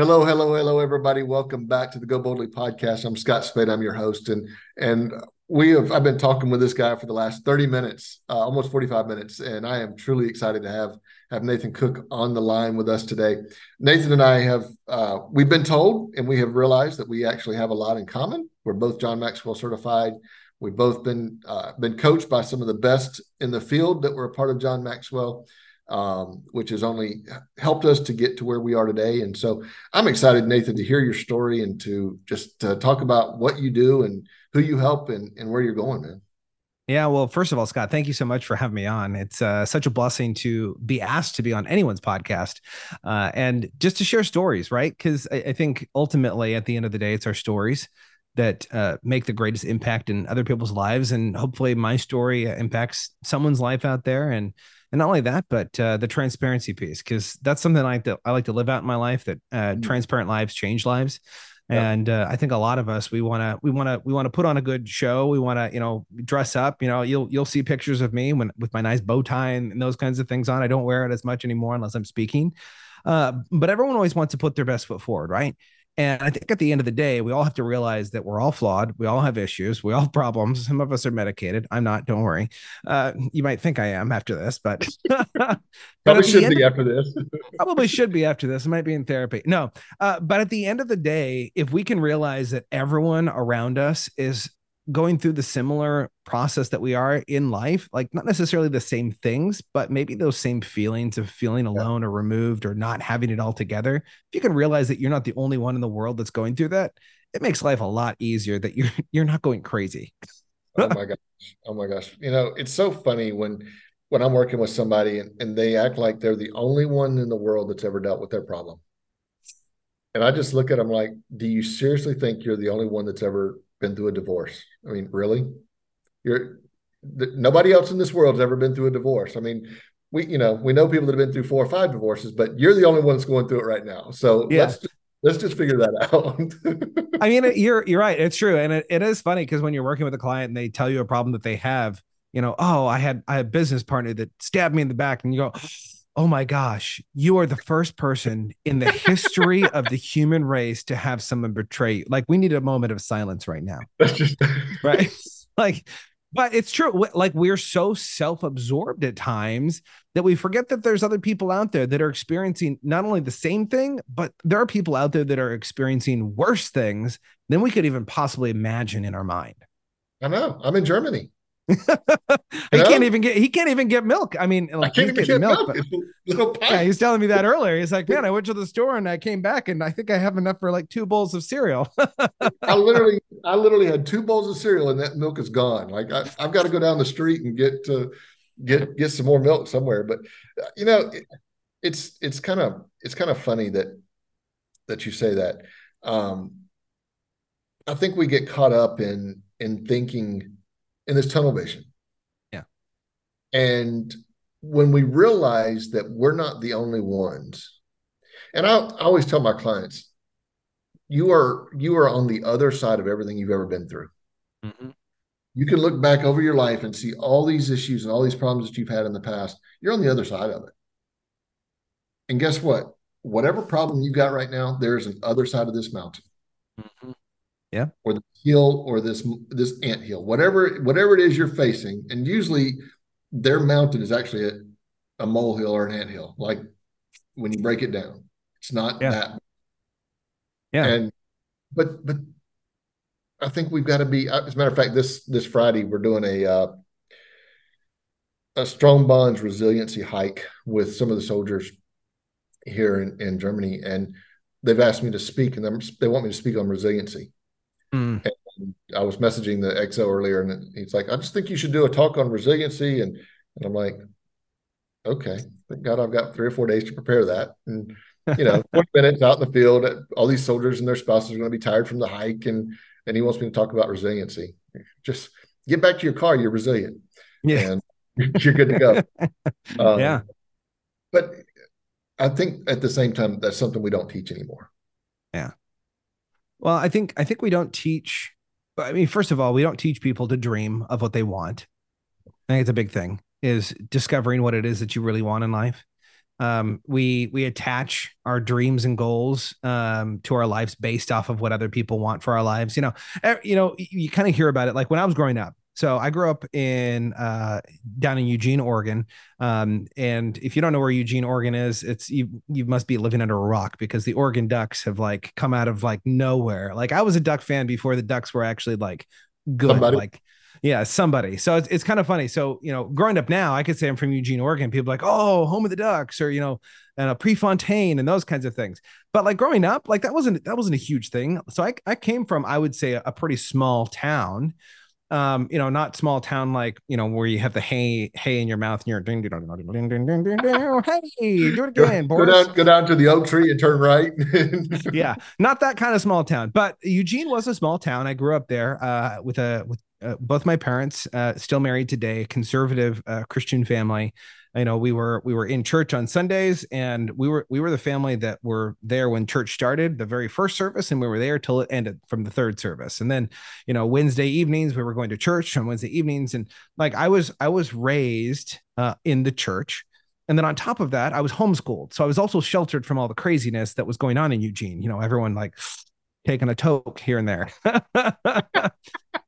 Hello, hello, hello, everybody. Welcome back to the Go Boldly podcast. I'm Scott Spade. I'm your host. And I've been talking with this guy for the last 30 minutes, almost 45 minutes. And I am truly excited to have Nathan Cook on the line with us today. Nathan and I have, we've been told and we have realized that we actually have a lot in common. We're both John Maxwell certified. We've both been coached by some of the best in the field that were a part of John Maxwell. Which has only helped us to get to where we are today. And so I'm excited, Nathan, to hear your story and to just talk about what you do and who you help and where you're going, man. Yeah. Well, first of all, Scott, thank you so much for having me on. It's such a blessing to be asked to be on anyone's podcast and just to share stories, right? Because I think ultimately at the end of the day, it's our stories that make the greatest impact in other people's lives. And hopefully my story impacts someone's life out there. And not only that, but the transparency piece, because that's something I like to live out in my life, that transparent lives change lives. Yeah. And I think a lot of us, we want to put on a good show. We want to, dress up, you'll see pictures of me with my nice bow tie and those kinds of things on. I don't wear it as much anymore unless I'm speaking. But everyone always wants to put their best foot forward, right? And I think at the end of the day, we all have to realize that we're all flawed. We all have issues. We all have problems. Some of us are medicated. I'm not. Don't worry. You might think I am after this, but probably should be after this. Probably should be after this. I might be in therapy. No. But at the end of the day, if we can realize that everyone around us is going through the similar process that we are in life, like not necessarily the same things, but maybe those same feelings of feeling alone or removed or not having it all together. If you can realize that you're not the only one in the world that's going through that, it makes life a lot easier that you're not going crazy. Oh my gosh. It's so funny when I'm working with somebody and they act like they're the only one in the world that's ever dealt with their problem. And I just look at them like, do you seriously think you're the only one that's ever been through a divorce? I mean, really? Nobody else in this world has ever been through a divorce. I mean, we know people that have been through 4 or 5 divorces, but you're the only one that's going through it right now. So yeah. Let's just figure that out. I mean, you're right. It's true. And it is funny because when you're working with a client and they tell you a problem that they have, I had a business partner that stabbed me in the back, and you go, oh my gosh, you are the first person in the history of the human race to have someone betray you. Like, we need a moment of silence right now. Right? Like, but it's true. Like, we're so self-absorbed at times that we forget that there's other people out there that are experiencing not only the same thing, but there are people out there that are experiencing worse things than we could even possibly imagine in our mind. I know. I'm in Germany. He can't even get milk. I mean, like, he's getting milk. Yeah, he's telling me that earlier. He's like, man, I went to the store and I came back and I think I have enough for like 2 bowls of cereal. I literally had 2 bowls of cereal and that milk is gone. Like, I've got to go down the street and get some more milk somewhere. But it's kind of funny that you say that. I think we get caught up in thinking in this tunnel vision. Yeah. And when we realize that we're not the only ones, and I always tell my clients, you are on the other side of everything you've ever been through. Mm-hmm. You can look back over your life and see all these issues and all these problems that you've had in the past. You're on the other side of it. And guess what? Whatever problem you got right now, there's an other side of this mountain. Mm-hmm. Yeah. Or the hill, or this ant hill, whatever it is you're facing. And usually their mountain is actually a molehill or an ant hill. Like, when you break it down, it's not that. Yeah. And, but I think we've got to be, as a matter of fact, this Friday, we're doing a strong bonds resiliency hike with some of the soldiers here in Germany. And they've asked me to speak, and they want me to speak on resiliency. Mm. And I was messaging the XO earlier, and he's like, I just think you should do a talk on resiliency. And I'm like, okay, thank God I've got 3 or 4 days to prepare that. And, 20 minutes out in the field, all these soldiers and their spouses are going to be tired from the hike. And he wants me to talk about resiliency. Just get back to your car. You're resilient. Yeah. And you're good to go. Yeah. But I think at the same time, that's something we don't teach anymore. Yeah. Well, I think we don't teach. I mean, first of all, we don't teach people to dream of what they want. I think it's a big thing, is discovering what it is that you really want in life. We attach our dreams and goals to our lives based off of what other people want for our lives. You kind of hear about it. Like when I was growing up, so I grew up in down in Eugene, Oregon. And if you don't know where Eugene, Oregon is, you must be living under a rock, because the Oregon Ducks have like come out of like nowhere. Like I was a Duck fan before the Ducks were actually like good. Somebody. So it's kind of funny. So, growing up now, I could say I'm from Eugene, Oregon. People are like, oh, home of the Ducks, or, and a Prefontaine and those kinds of things. But like growing up, like that wasn't a huge thing. So I came from, I would say, a pretty small town, not small town, like, where you have the hay in your mouth and you're ding, ding, ding, ding, ding, ding, ding, hey, do it again, Boris. Go down to the oak tree and turn right. Yeah. Not that kind of small town, but Eugene was a small town. I grew up there, with both my parents, still married today, conservative Christian family. We were in church on Sundays, and we were the family that were there when church started, the very first service, and we were there till it ended from the third service. And then, Wednesday evenings we were going to church on Wednesday evenings, and like I was raised in the church. And then on top of that, I was homeschooled, so I was also sheltered from all the craziness that was going on in Eugene. Everyone like taking a toke here and there,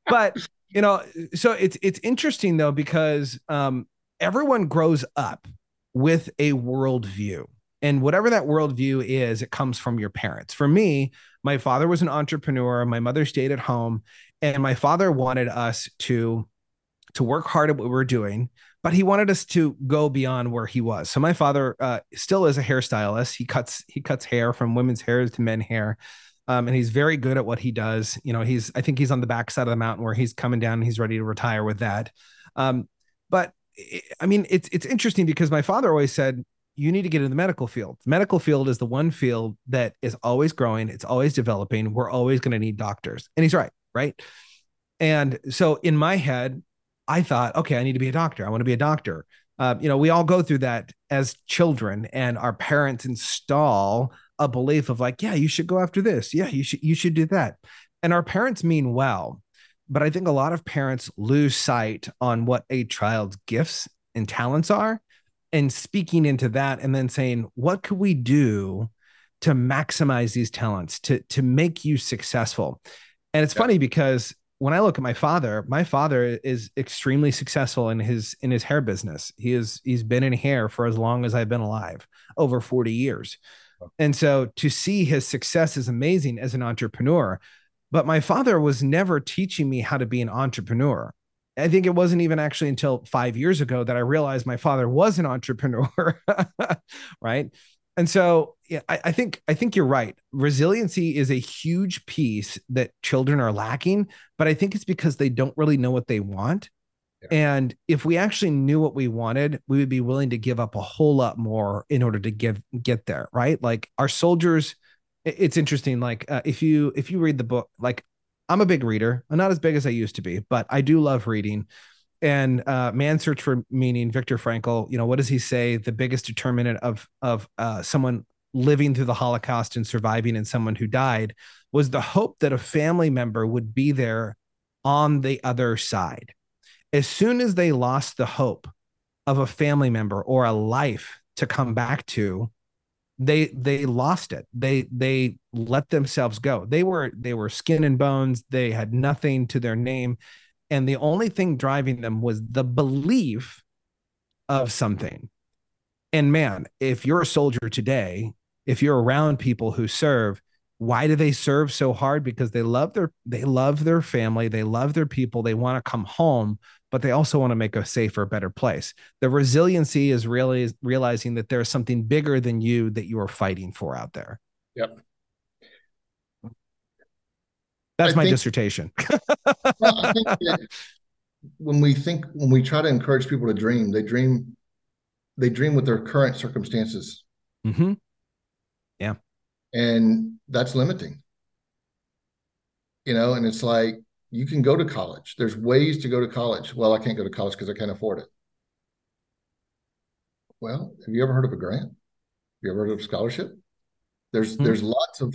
but. So it's interesting though, because everyone grows up with a worldview, and whatever that worldview is, it comes from your parents. For me, my father was an entrepreneur. My mother stayed at home, and my father wanted us to work hard at what we were doing, but he wanted us to go beyond where he was. So my father still is a hairstylist. He cuts hair, from women's hair to men's hair. And he's very good at what he does. I think he's on the backside of the mountain where he's coming down and he's ready to retire with that. It's interesting, because my father always said, you need to get into the medical field. The medical field is the one field that is always growing. It's always developing. We're always going to need doctors. And he's right. Right. And so in my head, I thought, okay, I need to be a doctor. I want to be a doctor. We all go through that as children, and our parents install a belief of like, yeah, you should go after this. Yeah, you should do that. And our parents mean well, but I think a lot of parents lose sight on what a child's gifts and talents are, and speaking into that, and then saying, what could we do to maximize these talents to make you successful? And it's funny, because when I look at my father is extremely successful in his hair business. He's been in hair for as long as I've been alive, over 40 years. And so to see his success is amazing as an entrepreneur, but my father was never teaching me how to be an entrepreneur. I think it wasn't even actually until 5 years ago that I realized my father was an entrepreneur, right? And so yeah, I think you're right. Resiliency is a huge piece that children are lacking, but I think it's because they don't really know what they want. And if we actually knew what we wanted, we would be willing to give up a whole lot more in order to get there, right? Like our soldiers, it's interesting. Like if you read the book, like I'm a big reader. I'm not as big as I used to be, but I do love reading. And Man's Search for Meaning, Viktor Frankl, what does he say? The biggest determinant of someone living through the Holocaust and surviving, and someone who died, was the hope that a family member would be there on the other side. As soon as they lost the hope of a family member or a life to come back to, they lost it. They let themselves go. They were skin and bones. They had nothing to their name. And the only thing driving them was the belief of something. And man, if you're a soldier today, if you're around people who serve, why do they serve so hard? Because they love their family. They love their people. They want to come home, but they also want to make a safer, better place. The resiliency is really realizing that there's something bigger than you that you are fighting for out there. Yep. That's my dissertation. Well, I think that when we try to encourage people to dream, they dream with their current circumstances. Mm-hmm. Yeah. And that's limiting, and it's like, you can go to college. There's ways to go to college. Well, I can't go to college because I can't afford it. Well, have you ever heard of a grant? Have you ever heard of a scholarship? There's lots of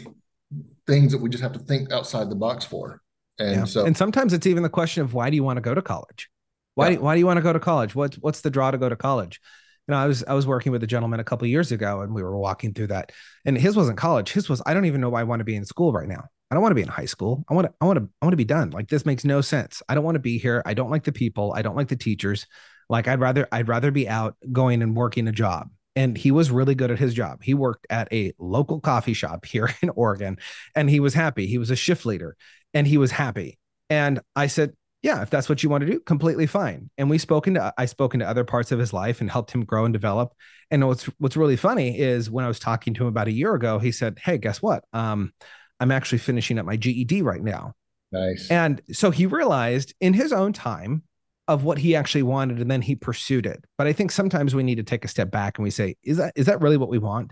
things that we just have to think outside the box for. And so, and sometimes it's even the question of, why do you want to go to college? Why do you want to go to college? What's the draw to go to college? You know, I was working with a gentleman a couple of years ago, and we were walking through that. And his wasn't college. His was, I don't even know why I want to be in school right now. I don't want to be in high school. I want to be done. Like, this makes no sense. I don't want to be here. I don't like the people. I don't like the teachers. Like, I'd rather be out going and working a job. And he was really good at his job. He worked at a local coffee shop here in Oregon, and he was happy. He was a shift leader, and he was happy. And I said, yeah, if that's what you want to do, completely fine. And I spoke into other parts of his life and helped him grow and develop. And what's really funny is when I was talking to him about a year ago, he said, hey, guess what? I'm actually finishing up my GED right now. Nice. And so he realized in his own time of what he actually wanted, and then he pursued it. But I think sometimes we need to take a step back and we say, is that really what we want?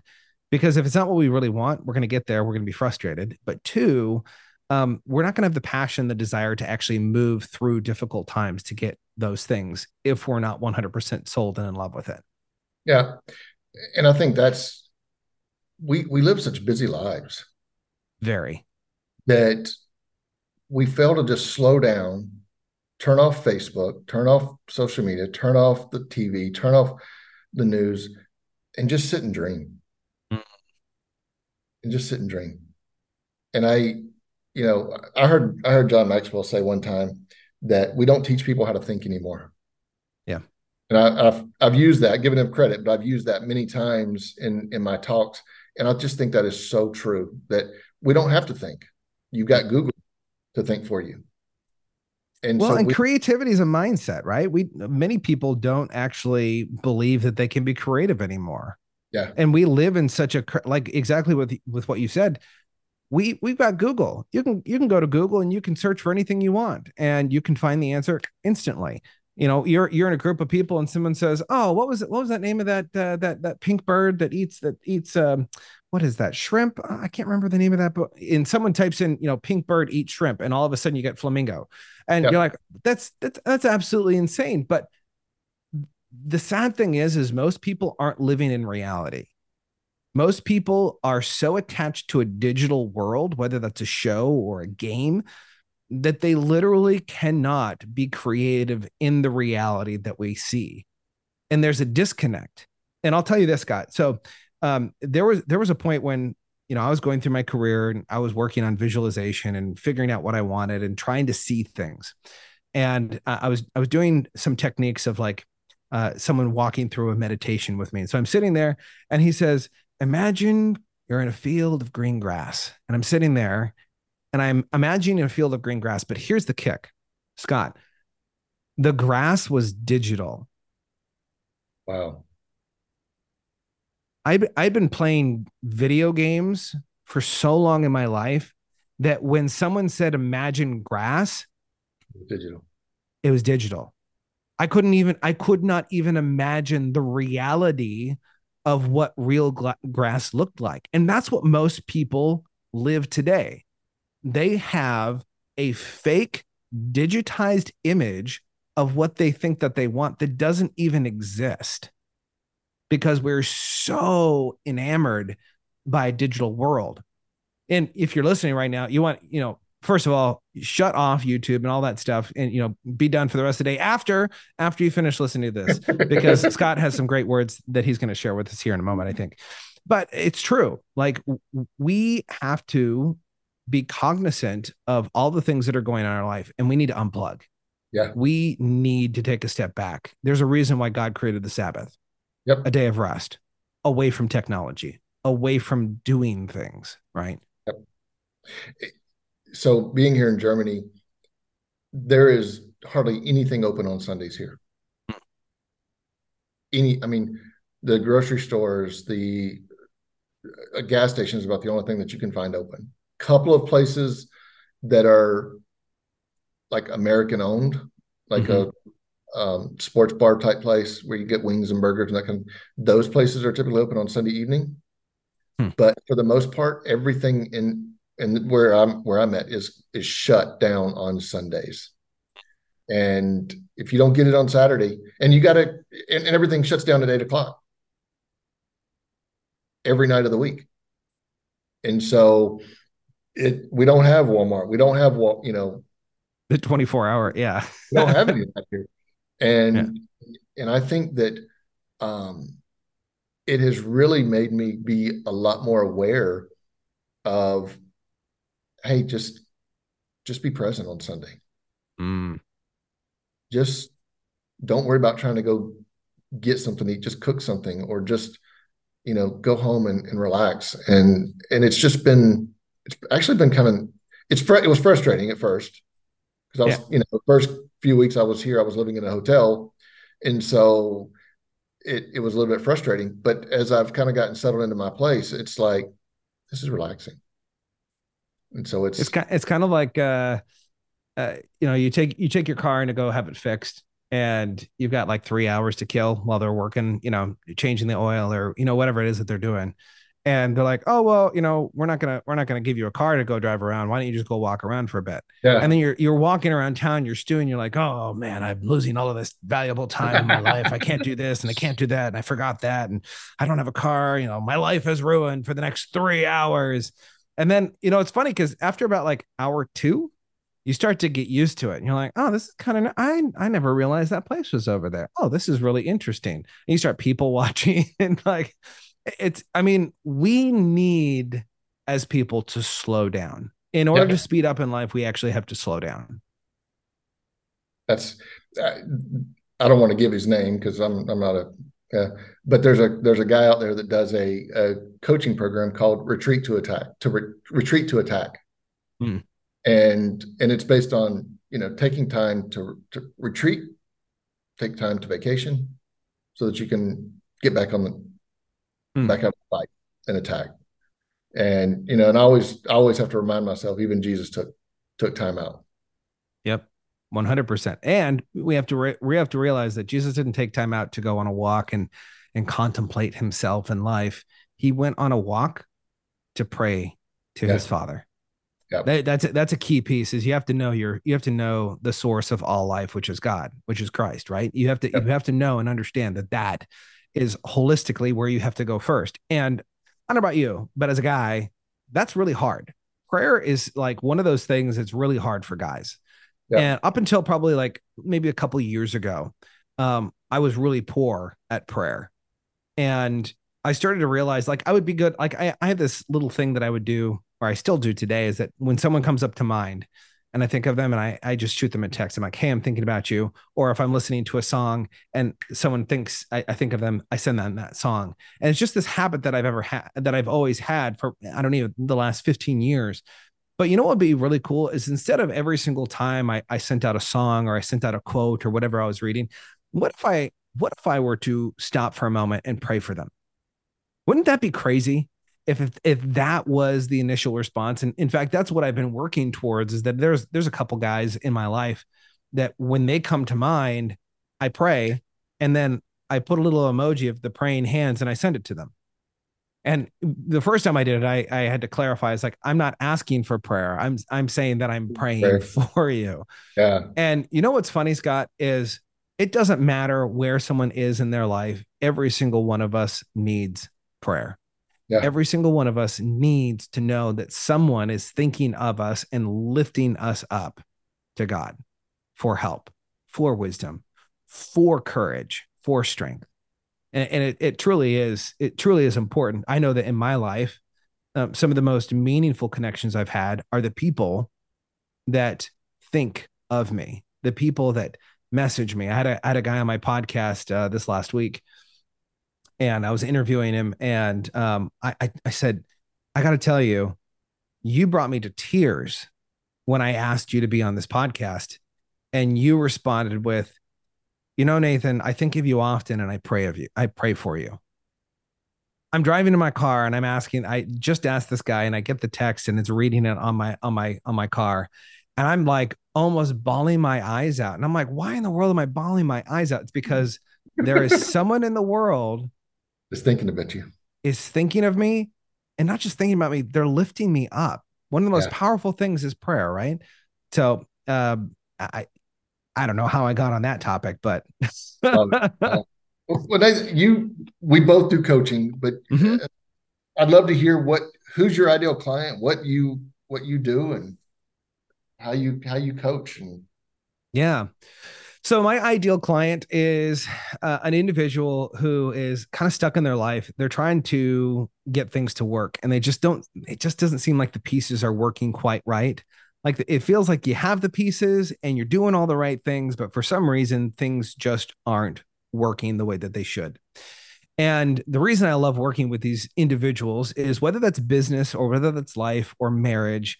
Because if it's not what we really want, we're going to get there. We're going to be frustrated. But two, we're not going to have the passion, the desire to actually move through difficult times to get those things if we're not 100% sold and in love with it. Yeah. And I think that's, we live such busy lives. Very. That we fail to just slow down, turn off Facebook, turn off social media, turn off the TV, turn off the news, and just sit and dream. Mm-hmm. And just sit and dream. And I heard John Maxwell say one time that we don't teach people how to think anymore. Yeah. And I've used that, given him credit, but I've used that many times in my talks. And I just think that is so true, that we don't have to think. You've got Google to think for you. And well, so creativity is a mindset, right? Many people don't actually believe that they can be creative anymore. Yeah. And we live in such a, like, exactly with what you said. We've got Google. You can go to Google and you can search for anything you want, and you can find the answer instantly. You know, you're in a group of people and someone says, "Oh, what was that name of that pink bird that eats what is that, shrimp? Oh, I can't remember the name of that." But and someone types in, you know, pink bird eat shrimp, and all of a sudden you get flamingo, and You're like, "That's absolutely insane." But the sad thing is most people aren't living in reality. Most people are so attached to a digital world, whether that's a show or a game, that they literally cannot be creative in the reality that we see. And there's a disconnect. And I'll tell you this, Scott. So there was a point when, you know, I was going through my career and I was working on visualization and figuring out what I wanted and trying to see things. And I was doing some techniques of like someone walking through a meditation with me. And so I'm sitting there and he says, imagine you're in a field of green grass. And I'm sitting there and I'm imagining a field of green grass. But here's the kick, Scott. The grass was digital. Wow. I've been playing video games for so long in my life that when someone said, imagine grass, it was digital. I could not even imagine the reality of what real grass looked like. And that's what most people live today. They have a fake digitized image of what they think that they want that doesn't even exist, because we're so enamored by a digital world. And if you're listening right now, you want, you know, first of all, shut off YouTube and all that stuff, and, you know, be done for the rest of the day after you finish listening to this, because Scott has some great words that he's going to share with us here in a moment, I think. But it's true. Like, we have to be cognizant of all the things that are going on in our life, and we need to unplug. Yeah. We need to take a step back. There's a reason why God created the Sabbath. Yep. A day of rest, away from technology, away from doing things, right? Yep. So being here in Germany, there is hardly anything open on Sundays here. The grocery stores, the gas station is about the only thing that you can find open. Couple of places that are like American owned, like a sports bar type place where you get wings and burgers and that kind of, those places are typically open on Sunday evening. But for the most part, everything And where I'm at is shut down on Sundays. And if you don't get it on Saturday, and you got to, and everything shuts down at 8:00 every night of the week. And so we don't have Walmart. We don't have, you know, the 24 hour. Yeah. We don't have any out here. And I think that it has really made me be a lot more aware of, hey, just be present on Sunday. Just don't worry about trying to go get something to eat, just cook something, or just, you know, go home and relax. And it's just been, it's actually been kind of, it was frustrating at first, because I was, you know, the first few weeks I was here, I was living in a hotel. And so it was a little bit frustrating, but as I've kind of gotten settled into my place, it's like, this is relaxing. And so it's kind of like, you know, you take your car in to go have it fixed, and you've got like 3 hours to kill while they're working, you know, changing the oil or, you know, whatever it is that they're doing. And they're like, oh, well, you know, we're not going to give you a car to go drive around. Why don't you just go walk around for a bit? Yeah. And then you're walking around town, you're stewing, you're like, oh man, I'm losing all of this valuable time in my life. I can't do this and I can't do that. And I forgot that. And I don't have a car, you know, my life is ruined for the next 3 hours. And then, you know, it's funny, because after about like hour two, you start to get used to it, and you're like, oh, this is kind of, I never realized that place was over there. Oh, this is really interesting. And you start people watching, and like, I mean, we need as people to slow down. In order to speed up in life, we actually have to slow down. That's, I don't want to give his name, because I'm not a, but there's a guy out there that does a coaching program called Retreat to Attack. And it's based on, you know, taking time to retreat, take time to vacation, so that you can get back on the back up the bike and attack. And, you know, and I always have to remind myself, even Jesus took time out. Yep. 100%. And we have to realize that Jesus didn't take time out to go on a walk and contemplate himself and life. He went on a walk to pray to his Father. Yep. That's a key piece, is you have to know the source of all life, which is God, which is Christ, right? You have to know and understand that is holistically where you have to go first. And I don't know about you, but as a guy, that's really hard. Prayer is like one of those things that's really hard for guys. Yep. And up until probably like maybe a couple of years ago, I was really poor at prayer, and I started to realize, like, I would be good. Like I had this little thing that I would do, or I still do today, is that when someone comes up to mind and I think of them, and I just shoot them a text. I'm like, hey, I'm thinking about you. Or if I'm listening to a song and someone thinks I think of them, I send them that song. And it's just this habit that I've always had for, I don't know, the last 15 years. But you know what would be really cool is, instead of every single time I sent out a song or I sent out a quote or whatever I was reading, what if I were to stop for a moment and pray for them? Wouldn't that be crazy? If that was the initial response. And in fact, that's what I've been working towards, is that there's a couple guys in my life that when they come to mind, I pray, and then I put a little emoji of the praying hands and I send it to them. And the first time I did it, I had to clarify. It's like, I'm not asking for prayer. I'm saying that I'm praying for you. Yeah. And you know what's funny, Scott, is it doesn't matter where someone is in their life. Every single one of us needs prayer. Yeah. Every single one of us needs to know that someone is thinking of us and lifting us up to God for help, for wisdom, for courage, for strength. And it truly is important. I know that in my life, some of the most meaningful connections I've had are the people that think of me, the people that message me. I had a guy on my podcast this last week, and I was interviewing him, and I said, I got to tell you, you brought me to tears when I asked you to be on this podcast, and you responded with, you know, Nathan, I think of you often, and I pray of you. I pray for you. I'm driving to my car, and I just asked this guy, and I get the text, and it's reading it on my car, and I'm like almost bawling my eyes out, and I'm like, why in the world am I bawling my eyes out? It's because there is someone in the world is thinking of me, and not just thinking about me, they're lifting me up. One of the most powerful things is prayer, right? So I don't know how I got on that topic, but we both do coaching, but I'd love to hear who's your ideal client, what you do, and how you coach. And yeah. So my ideal client is an individual who is kind of stuck in their life. They're trying to get things to work and it just doesn't seem like the pieces are working quite right. Like it feels like you have the pieces and you're doing all the right things, but for some reason, things just aren't working the way that they should. And the reason I love working with these individuals is whether that's business or whether that's life or marriage,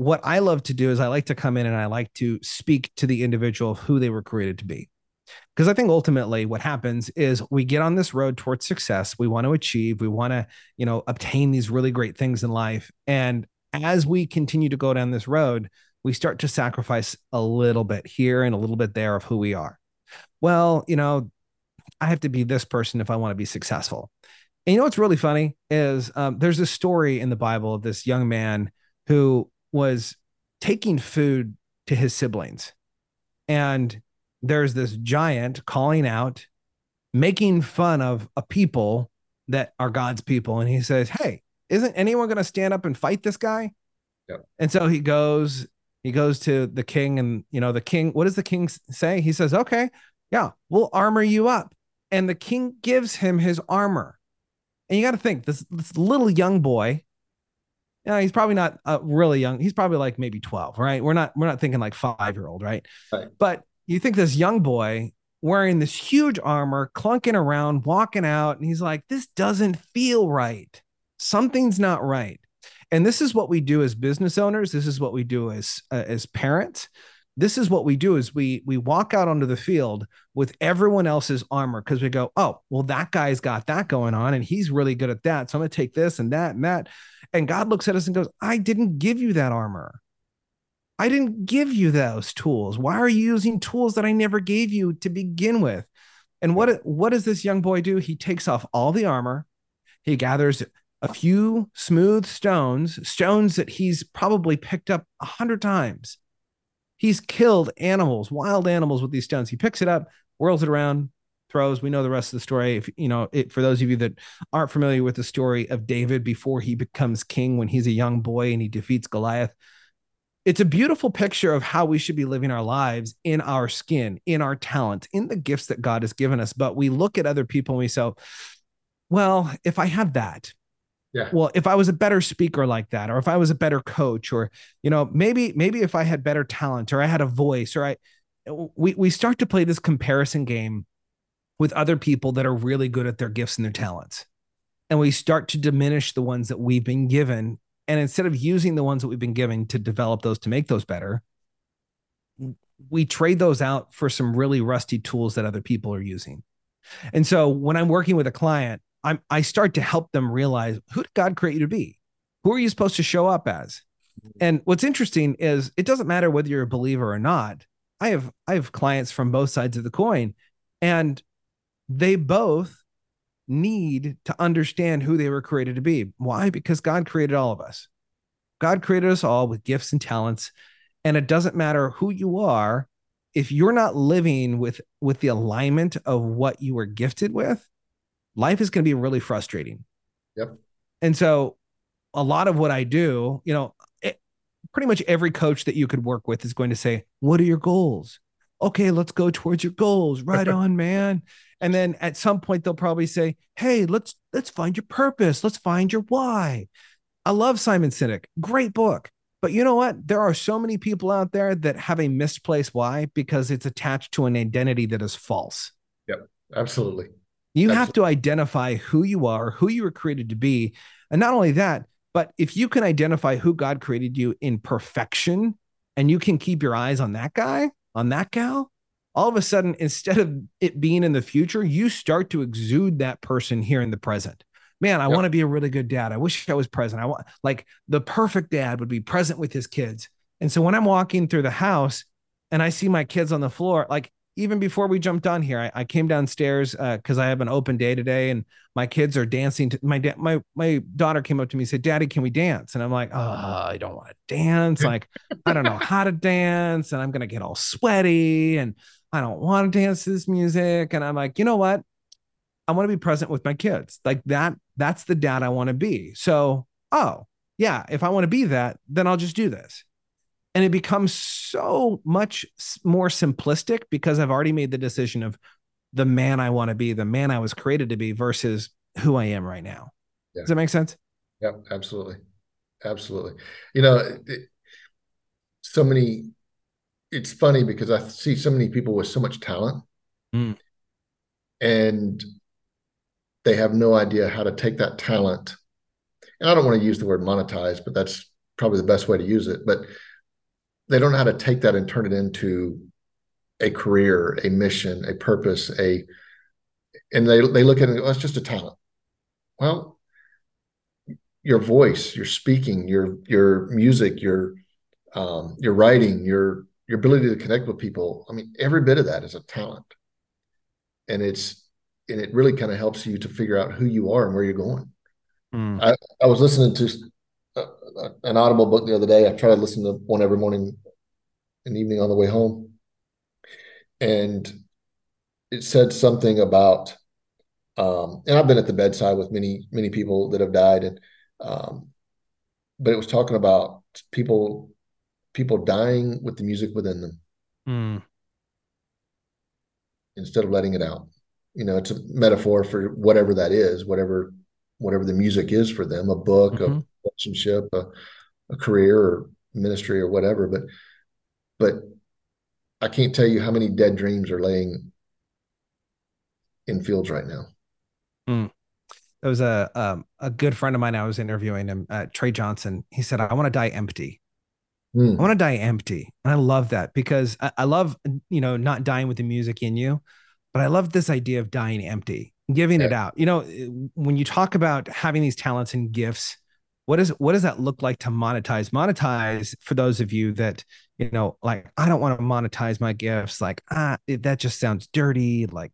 what I love to do is I like to come in and I like to speak to the individual of who they were created to be. Because I think ultimately what happens is we get on this road towards success. We want to achieve, we want to, obtain these really great things in life. And as we continue to go down this road, we start to sacrifice a little bit here and a little bit there of who we are. Well, I have to be this person if I want to be successful. And what's really funny is there's a story in the Bible of this young man who was taking food to his siblings. And there's this giant calling out, making fun of a people that are God's people. And he says, hey, isn't anyone going to stand up and fight this guy? Yeah. And so he goes to the king and, the king, what does the king say? He says, okay, yeah, we'll armor you up. And the king gives him his armor. And you got to think this little young boy, he's probably not really young. He's probably like maybe 12, right? We're not thinking like 5-year-old, right? But you think this young boy wearing this huge armor, clunking around, walking out, and he's like, this doesn't feel right. Something's not right. And this is what we do as business owners. This is what we do as parents. This is what we do is we walk out onto the field with everyone else's armor because we go, oh, well, that guy's got that going on and he's really good at that. So I'm going to take this and that and that. And God looks at us and goes, I didn't give you that armor. I didn't give you those tools. Why are you using tools that I never gave you to begin with? And what does this young boy do? He takes off all the armor. He gathers a few smooth stones that he's probably picked up 100 times. He's killed animals, wild animals with these stones. He picks it up, whirls it around, throws. We know the rest of the story. If for those of you that aren't familiar with the story of David before he becomes king, when he's a young boy and he defeats Goliath, it's a beautiful picture of how we should be living our lives in our skin, in our talents, in the gifts that God has given us. But we look at other people and we say, well, if I had that, yeah. Well, if I was a better speaker like that, or if I was a better coach, or, maybe if I had better talent or I had a voice, or we start to play this comparison game with other people that are really good at their gifts and their talents. And we start to diminish the ones that we've been given. And instead of using the ones that we've been given to develop those, to make those better, we trade those out for some really rusty tools that other people are using. And so when I'm working with a client, I start to help them realize, who did God create you to be? Who are you supposed to show up as? And what's interesting is it doesn't matter whether you're a believer or not. I have clients from both sides of the coin, and they both need to understand who they were created to be. Why? Because God created all of us. God created us all with gifts and talents. And it doesn't matter who you are. If you're not living with the alignment of what you were gifted with, life is going to be really frustrating. Yep. And so a lot of what I do, pretty much every coach that you could work with is going to say, what are your goals? Okay, let's go towards your goals. Right on, man. And then at some point they'll probably say, hey, let's find your purpose. Let's find your why. I love Simon Sinek. Great book. But you know what? There are so many people out there that have a misplaced why because it's attached to an identity that is false. Yep. Absolutely. You have to identify who you are, who you were created to be. And not only that, but if you can identify who God created you in perfection and you can keep your eyes on that guy, on that gal, all of a sudden, instead of it being in the future, you start to exude that person here in the present. Man, I want to be a really good dad. I wish I was present. I want, like, the perfect dad would be present with his kids. And so when I'm walking through the house and I see my kids on the floor, like, even before we jumped on here, I came downstairs because I have an open day today and my kids are dancing. My daughter came up to me and said, Daddy, can we dance? And I'm like, I don't want to dance. Like, I don't know how to dance and I'm going to get all sweaty and I don't want to dance to this music. And I'm like, you know what? I want to be present with my kids. Like that's the dad I want to be. So, if I want to be that, then I'll just do this. And it becomes so much more simplistic because I've already made the decision of the man I want to be, the man I was created to be versus who I am right now. Yeah. Does that make sense? Yeah, absolutely. Absolutely. You know, it's funny because I see so many people with so much talent and they have no idea how to take that talent. And I don't want to use the word monetize, but that's probably the best way to use it. But they don't know how to take that and turn it into a career, a mission, a purpose, and they look at it and go, oh, it's just a talent. Well, your voice, your speaking, your music, your writing, your ability to connect with people. I mean, every bit of that is a talent. And it really kind of helps you to figure out who you are and where you're going. Mm. I was listening to an Audible book the other day. I try to listen to one every morning and evening on the way home. And it said something about, and I've been at the bedside with many, many people that have died. And, but it was talking about people dying with the music within them instead of letting it out. You know, it's a metaphor for whatever that is, whatever the music is for them, a book, a relationship, a career or ministry or whatever. But I can't tell you how many dead dreams are laying in fields right now. Mm. There was a good friend of mine. I was interviewing him, Trey Johnson. He said, I want to die empty. I want to die empty. And I love that because I love, you know, not dying with the music in you, but I love this idea of dying empty. Giving it out. You know, when you talk about having these talents and gifts, what does that look like to monetize? Monetize for those of you that, you know, like, I don't want to monetize my gifts. Like, that just sounds dirty. Like,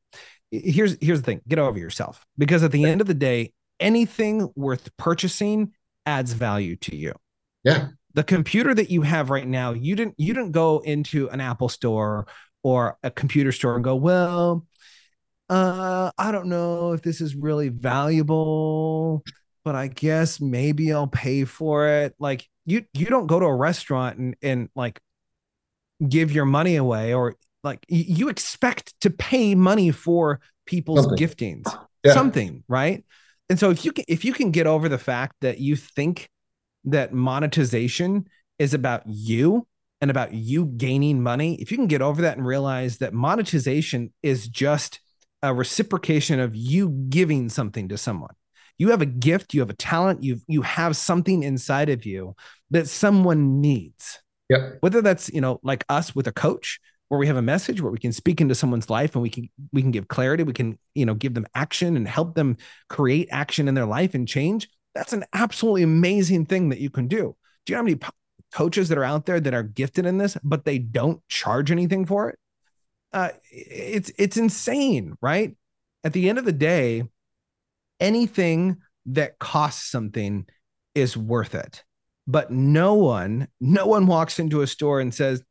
here's the thing, get over yourself, because at the end of the day, anything worth purchasing adds value to you. Yeah. The computer that you have right now, you didn't go into an Apple store or a computer store and go, well, I don't know if this is really valuable, but I guess maybe I'll pay for it. Like you don't go to a restaurant and like give your money away, or like you expect to pay money for people's giftings, something, right? And so if you can get over the fact that you think that monetization is about you and about you gaining money, if you can get over that and realize that monetization is just a reciprocation of you giving something to someone. You have a gift, you have a talent, you have something inside of you that someone needs. Yep. Whether that's, you know, like us with a coach, where we have a message where we can speak into someone's life and we can give clarity, we can, you know, give them action and help them create action in their life and change. That's an absolutely amazing thing that you can do. Do you know how many coaches that are out there that are gifted in this, but they don't charge anything for it? It's insane, right? At the end of the day, anything that costs something is worth it. But no one walks into a store and says,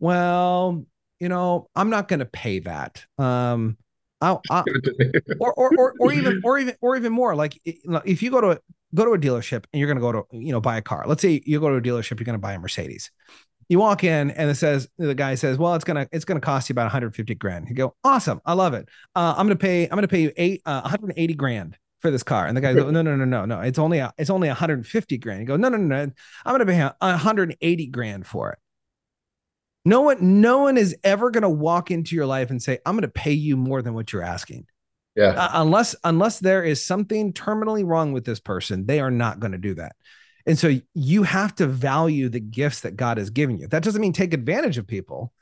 well, you know, I'm not going to pay that. Or even more, like if you go to a dealership and you're going to buy a car, let's say you go to a dealership, you're going to buy a Mercedes. You walk in and the guy says, well, it's going to cost you about 150 grand. You go, awesome. I love it. I'm going to pay you 180 grand for this car. And the guy goes, no. It's only 150 grand. You go, no. I'm going to pay 180 grand for it. No one is ever going to walk into your life and say, I'm going to pay you more than what you're asking. Yeah. Unless there is something terminally wrong with this person, they are not going to do that. And so you have to value the gifts that God has given you. That doesn't mean take advantage of people,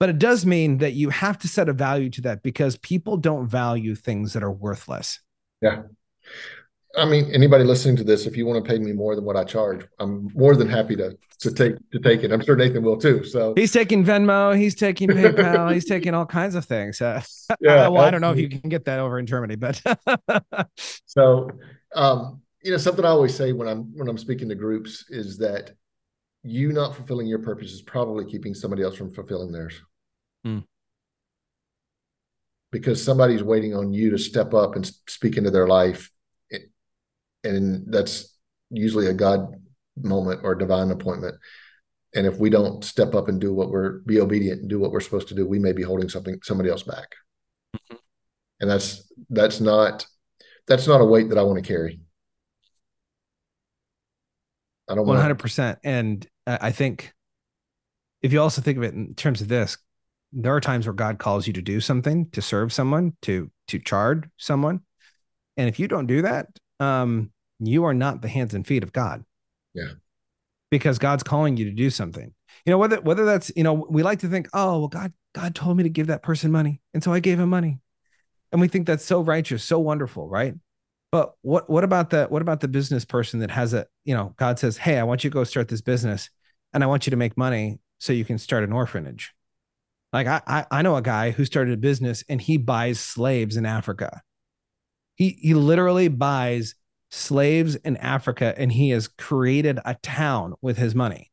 but it does mean that you have to set a value to that, because people don't value things that are worthless. Yeah. I mean, anybody listening to this, if you want to pay me more than what I charge, I'm more than happy to take it. I'm sure Nathan will too. So he's taking Venmo, he's taking PayPal, he's taking all kinds of things. I don't know if you can get that over in Germany, but so, you know, something I always say when I'm speaking to groups is that you not fulfilling your purpose is probably keeping somebody else from fulfilling theirs. Mm. Because somebody's waiting on you to step up and speak into their life. And that's usually a God moment or a divine appointment. And if we don't step up and do what we're be obedient and do what we're supposed to do, we may be holding somebody else back. Mm-hmm. And that's not a weight that I want to carry. I don't want 100%. And I think if you also think of it in terms of this, there are times where God calls you to do something, to serve someone, to charge someone. And if you don't do that, you are not the hands and feet of God. Yeah. Because God's calling you to do something, whether that's, we like to think, oh, well, God told me to give that person money. And so I gave him money. And we think that's so righteous, so wonderful. Right. But what about that? What about the business person that has God says, hey, I want you to go start this business and I want you to make money so you can start an orphanage. Like I know a guy who started a business and he buys slaves in Africa. He literally buys slaves in Africa, and he has created a town with his money.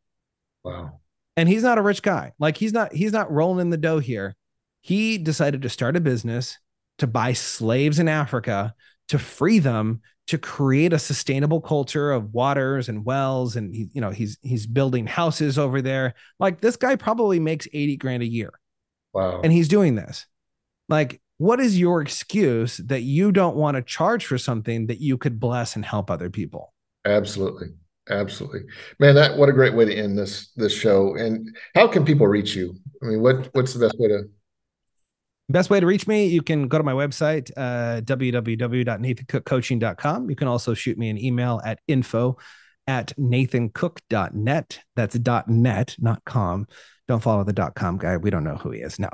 Wow. And he's not a rich guy. Like he's not rolling in the dough here. He decided to start a business to buy slaves in Africa, to free them, to create a sustainable culture of waters and wells. And he's building houses over there. Like this guy probably makes 80 grand a year. Wow. And he's doing this. Like, what is your excuse that you don't want to charge for something that you could bless and help other people? Absolutely. Absolutely. Man, what a great way to end this show. And how can people reach you? I mean, what's the best way to... Best way to reach me, you can go to my website, www.nathancookcoaching.com. You can also shoot me an email at info@nathancook.net. That's .net, not .com. Don't follow the .com guy. We don't know who he is. No,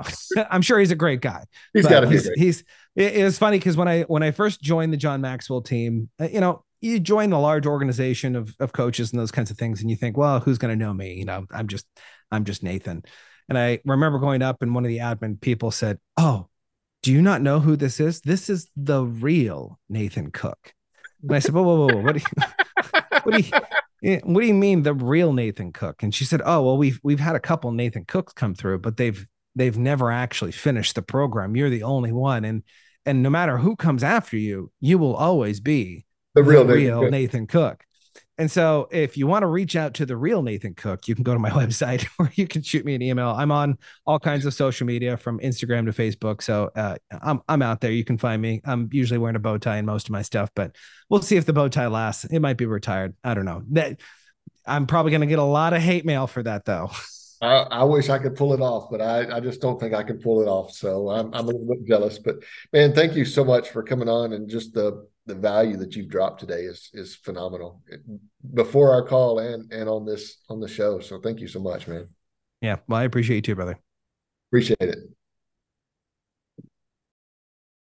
I'm sure he's a great guy. He's got to be great. It's funny because when I first joined the John Maxwell team, you join the large organization of coaches and those kinds of things. And you think, well, who's going to know me? I'm just Nathan. And I remember going up and one of the admin people said, oh, do you not know who this is? This is the real Nathan Cook. And I said, whoa, what do you mean the real Nathan Cook? And she said, oh, well, we've had a couple Nathan Cooks come through, but they've never actually finished the program. You're the only one. And no matter who comes after you, you will always be the real Nathan Cook. And so if you want to reach out to the real Nathan Cook, you can go to my website or you can shoot me an email. I'm on all kinds of social media from Instagram to Facebook. So I'm out there. You can find me. I'm usually wearing a bow tie in most of my stuff, but we'll see if the bow tie lasts. It might be retired. I don't know. I'm probably going to get a lot of hate mail for that, though. I wish I could pull it off, but I just don't think I can pull it off. So I'm a little bit jealous. But, man, thank you so much for coming on, and just the value that you've dropped today is phenomenal before our call and on the show. So thank you so much, man. Yeah. Well, I appreciate you too, brother. Appreciate it.